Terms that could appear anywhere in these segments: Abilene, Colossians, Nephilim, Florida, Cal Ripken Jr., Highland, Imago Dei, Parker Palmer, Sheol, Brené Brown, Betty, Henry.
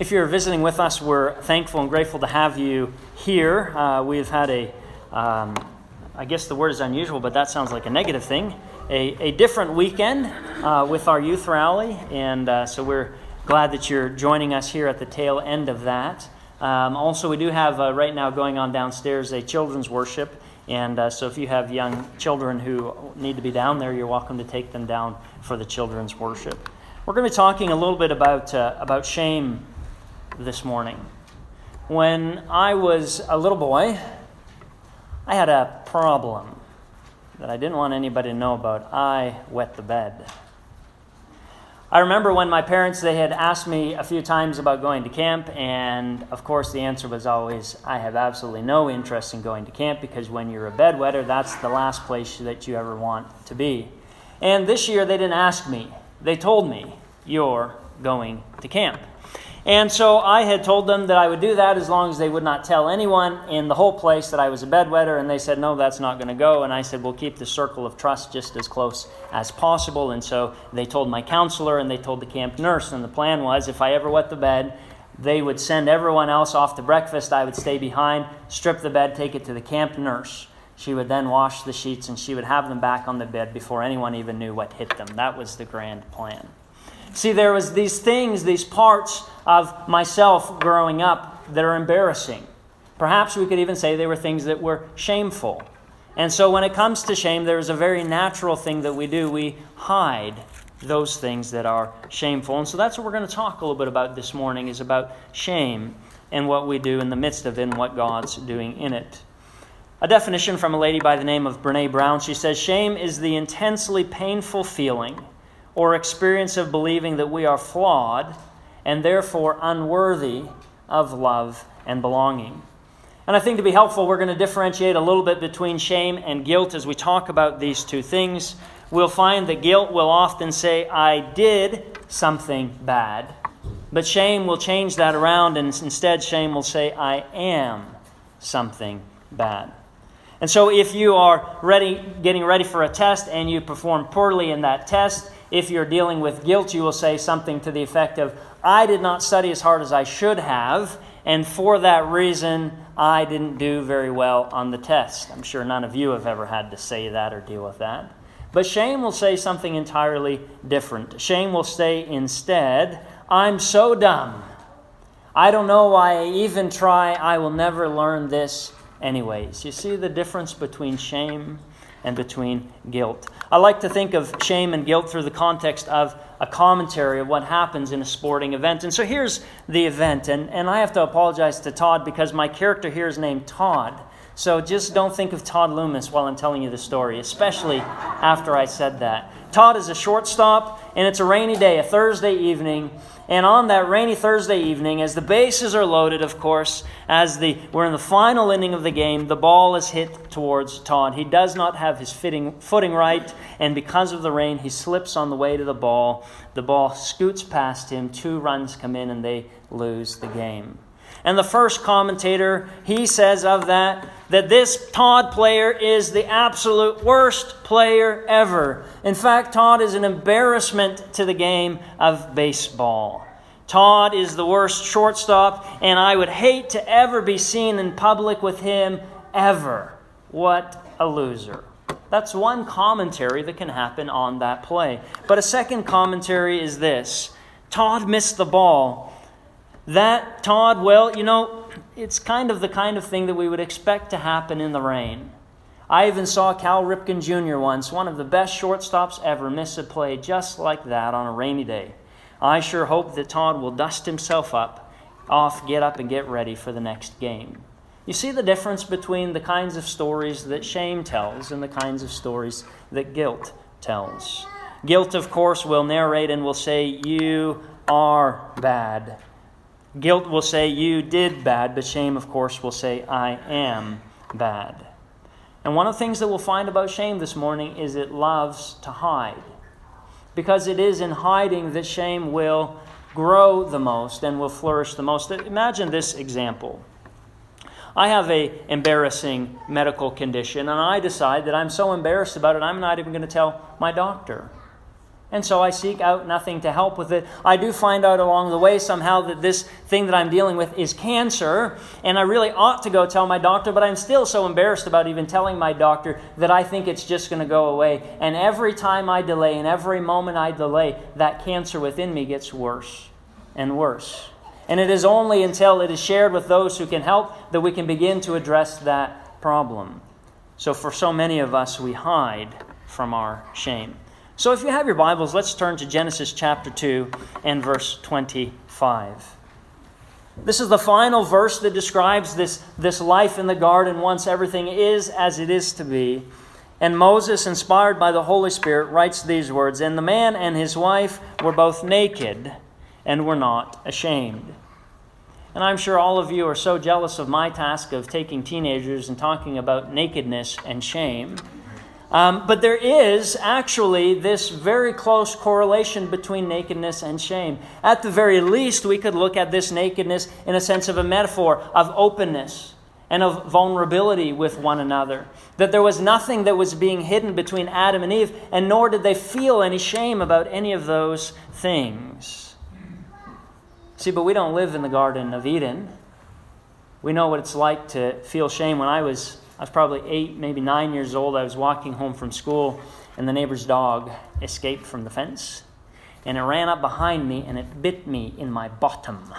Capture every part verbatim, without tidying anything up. If you're visiting with us, we're thankful and grateful to have you here. Uh, we've had a, um, I guess the word is unusual, but that sounds like a negative thing, a, a different weekend uh, with our youth rally, and uh, so we're glad that you're joining us here at the tail end of that. Um, also, we do have uh, right now going on downstairs a children's worship. And uh, so if you have young children who need to be down there, you're welcome to take them down for the children's worship. We're going to be talking a little bit about uh, about shame this morning. When I was a little boy, I had a problem that I didn't want anybody to know about. I wet the bed. I remember when my parents, they had asked me a few times about going to camp, and of course the answer was always, I have absolutely no interest in going to camp, because when you're a bedwetter, that's the last place that you ever want to be. And this year they didn't ask me. They told me, you're going to camp. And so I had told them that I would do that as long as they would not tell anyone in the whole place that I was a bedwetter, and they said, no, that's not going to go. And I said, we'll keep the circle of trust just as close as possible. And so they told my counselor and they told the camp nurse, and the plan was if I ever wet the bed, they would send everyone else off to breakfast. I would stay behind, strip the bed, take it to the camp nurse. She would then wash the sheets and she would have them back on the bed before anyone even knew what hit them. That was the grand plan. See, there was these things, these parts of myself growing up that are embarrassing. Perhaps we could even say they were things that were shameful. And so when it comes to shame, there is a very natural thing that we do. We hide those things that are shameful. And so that's what we're going to talk a little bit about this morning, is about shame and what we do in the midst of it and what God's doing in it. A definition from a lady by the name of Brené Brown. She says, shame is the intensely painful feeling or experience of believing that we are flawed and therefore unworthy of love and belonging. And I think to be helpful, we're going to differentiate a little bit between shame and guilt as we talk about these two things. We'll find that guilt will often say, I did something bad. But shame will change that around, and instead shame will say, I am something bad. And so if you are ready, getting ready for a test and you perform poorly in that test, if you're dealing with guilt, you will say something to the effect of, I did not study as hard as I should have, and for that reason, I didn't do very well on the test. I'm sure none of you have ever had to say that or deal with that. But shame will say something entirely different. Shame will say instead, I'm so dumb. I don't know why I even try. I will never learn this anyways. You see the difference between shame and between guilt. I like to think of shame and guilt through the context of a commentary of what happens in a sporting event. And so here's the event, and, and I have to apologize to Todd because my character here is named Todd. So just don't think of Todd Loomis while I'm telling you the story, especially after I said that. Todd is a shortstop, and it's a rainy day, a Thursday evening. And on that rainy Thursday evening, as the bases are loaded, of course, as the we're in the final inning of the game, the ball is hit towards Todd. He does not have his fitting, footing right, and because of the rain, he slips on the way to the ball. The ball scoots past him. Two runs come in, and they lose the game. And the first commentator, he says of that, that this Todd player is the absolute worst player ever. In fact, Todd is an embarrassment to the game of baseball. Todd is the worst shortstop, and I would hate to ever be seen in public with him ever. What a loser. That's one commentary that can happen on that play. But a second commentary is this. Todd missed the ball. That, Todd, well, you know, it's kind of the kind of thing that we would expect to happen in the rain. I even saw Cal Ripken Junior once, one of the best shortstops ever, miss a play just like that on a rainy day. I sure hope that Todd will dust himself up, off, get up, and get ready for the next game. You see the difference between the kinds of stories that shame tells and the kinds of stories that guilt tells. Guilt, of course, will narrate and will say, you are bad. Guilt will say, you did bad, but shame, of course, will say, I am bad. And one of the things that we'll find about shame this morning is it loves to hide. Because it is in hiding that shame will grow the most and will flourish the most. Imagine this example. I have an embarrassing medical condition, and I decide that I'm so embarrassed about it, I'm not even going to tell my doctor. And so I seek out nothing to help with it. I do find out along the way somehow that this thing that I'm dealing with is cancer, and I really ought to go tell my doctor, but I'm still so embarrassed about even telling my doctor that I think it's just going to go away. And every time I delay, and every moment I delay, that cancer within me gets worse and worse. And it is only until it is shared with those who can help that we can begin to address that problem. So for so many of us, we hide from our shame. So if you have your Bibles, let's turn to Genesis chapter two and verse twenty-five. This is the final verse that describes this, this life in the garden once everything is as it is to be. And Moses, inspired by the Holy Spirit, writes these words, "And the man and his wife were both naked and were not ashamed." And I'm sure all of you are so jealous of my task of taking teenagers and talking about nakedness and shame. Um, but there is actually this very close correlation between nakedness and shame. At the very least, we could look at this nakedness in a sense of a metaphor of openness and of vulnerability with one another. That there was nothing that was being hidden between Adam and Eve, and nor did they feel any shame about any of those things. See, but we don't live in the Garden of Eden. We know what it's like to feel shame. When I was I was probably eight, maybe nine years old. I was walking home from school, and the neighbor's dog escaped from the fence, and it ran up behind me, and it bit me in my bottom.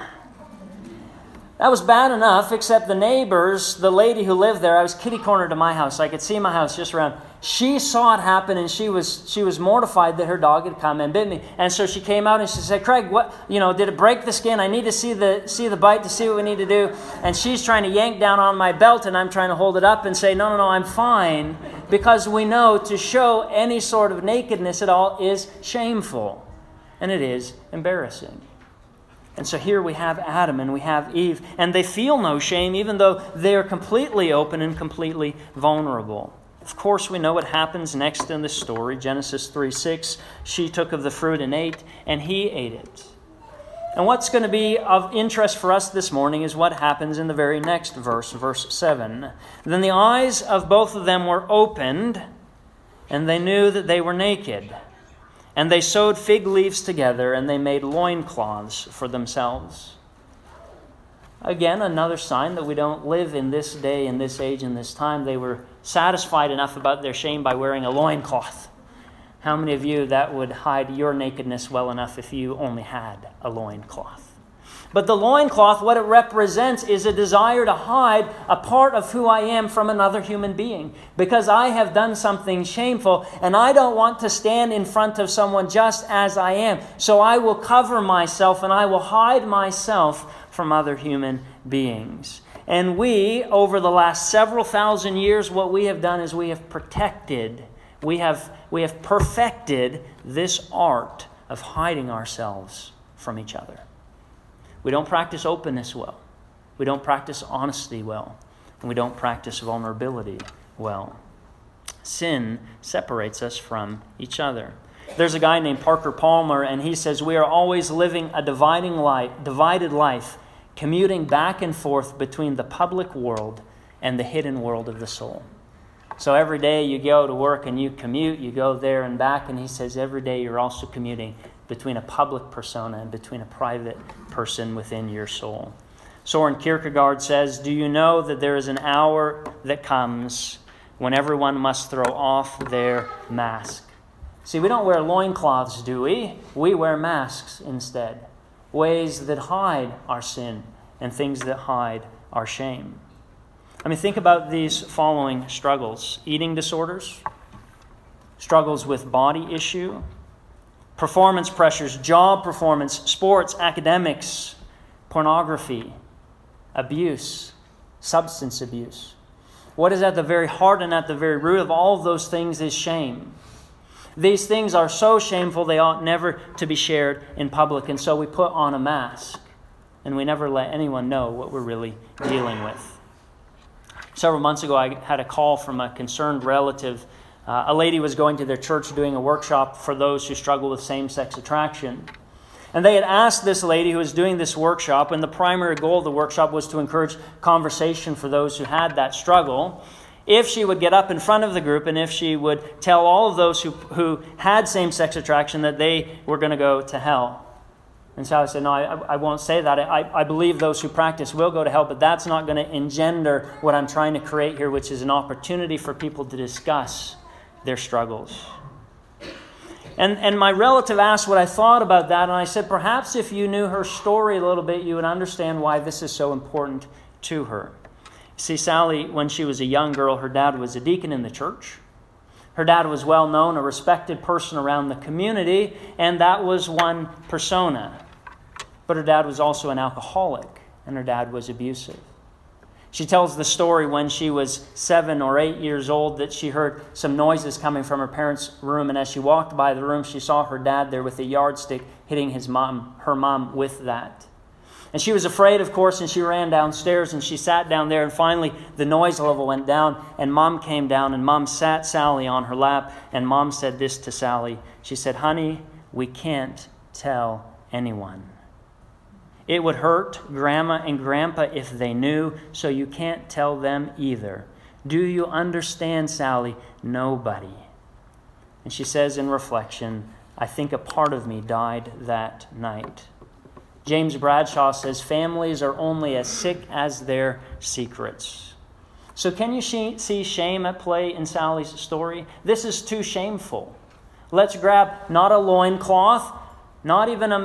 That was bad enough, except the neighbors, the lady who lived there, I was kitty-cornered to my house. I could see my house just around. She saw it happen, and she was she was mortified that her dog had come and bit me. And so she came out and she said, "Craig, what? You know, did it break the skin? I need to see the see the bite to see what we need to do." And she's trying to yank down on my belt, and I'm trying to hold it up and say, "No, no, no, I'm fine," because we know to show any sort of nakedness at all is shameful, and it is embarrassing. And so here we have Adam and we have Eve, and they feel no shame, even though they are completely open and completely vulnerable. Of course, we know what happens next in this story. Genesis three six, she took of the fruit and ate, and he ate it. And what's going to be of interest for us this morning is what happens in the very next verse, verse seven. Then the eyes of both of them were opened, and they knew that they were naked. And they sewed fig leaves together, and they made loincloths for themselves. Again, another sign that we don't live in this day, in this age, in this time. They were satisfied enough about their shame by wearing a loincloth. How many of you that would hide your nakedness well enough if you only had a loincloth? But the loincloth, what it represents is a desire to hide a part of who I am from another human being. Because I have done something shameful, and I don't want to stand in front of someone just as I am. So I will cover myself, and I will hide myself from other human beings. And we, over the last several thousand years, what we have done is we have protected, we have, we have perfected this art of hiding ourselves from each other. We don't practice openness well. We don't practice honesty well. And we don't practice vulnerability well. Sin separates us from each other. There's a guy named Parker Palmer, and he says, "We are always living a dividing life, divided life, commuting back and forth between the public world and the hidden world of the soul." So every day you go to work and you commute, you go there and back, and he says every day you're also commuting between a public persona and between a private person within your soul. Søren Kierkegaard says, "Do you know that there is an hour that comes when everyone must throw off their mask?" See, we don't wear loincloths, do we? We wear masks instead. Ways that hide our sin and things that hide our shame. I mean, think about these following struggles. Eating disorders, struggles with body issue, performance pressures, job performance, sports, academics, pornography, abuse, substance abuse. What is at the very heart and at the very root of all of those things is shame. These things are so shameful they ought never to be shared in public, and so we put on a mask, and we never let anyone know what we're really dealing with. Several months ago, I had a call from a concerned relative. Uh, a lady was going to their church doing a workshop for those who struggle with same-sex attraction. And they had asked this lady who was doing this workshop, and the primary goal of the workshop was to encourage conversation for those who had that struggle, if she would get up in front of the group and if she would tell all of those who, who had same-sex attraction that they were going to go to hell. And so I said, no, I, I won't say that. I, I believe those who practice will go to hell, but that's not going to engender what I'm trying to create here, which is an opportunity for people to discuss their struggles. And and my relative asked what I thought about that, and I said, perhaps if you knew her story a little bit, you would understand why this is so important to her. See, Sally, when she was a young girl, her dad was a deacon in the church. Her dad was well known, a respected person around the community, and that was one persona. But her dad was also an alcoholic, and her dad was abusive. She tells the story when she was seven or eight years old that she heard some noises coming from her parents' room, and as she walked by the room, she saw her dad there with a yardstick hitting his mom, her mom with that. And she was afraid, of course, and she ran downstairs, and she sat down there, and finally the noise level went down, and Mom came down, and Mom sat Sally on her lap, and Mom said this to Sally. She said, "Honey, we can't tell anyone. It would hurt Grandma and Grandpa if they knew, so you can't tell them either. Do you understand, Sally? Nobody." And she says in reflection, "I think a part of me died that night." James Bradshaw says, "Families are only as sick as their secrets." So can you see shame at play in Sally's story? This is too shameful. Let's grab not a loincloth, not even a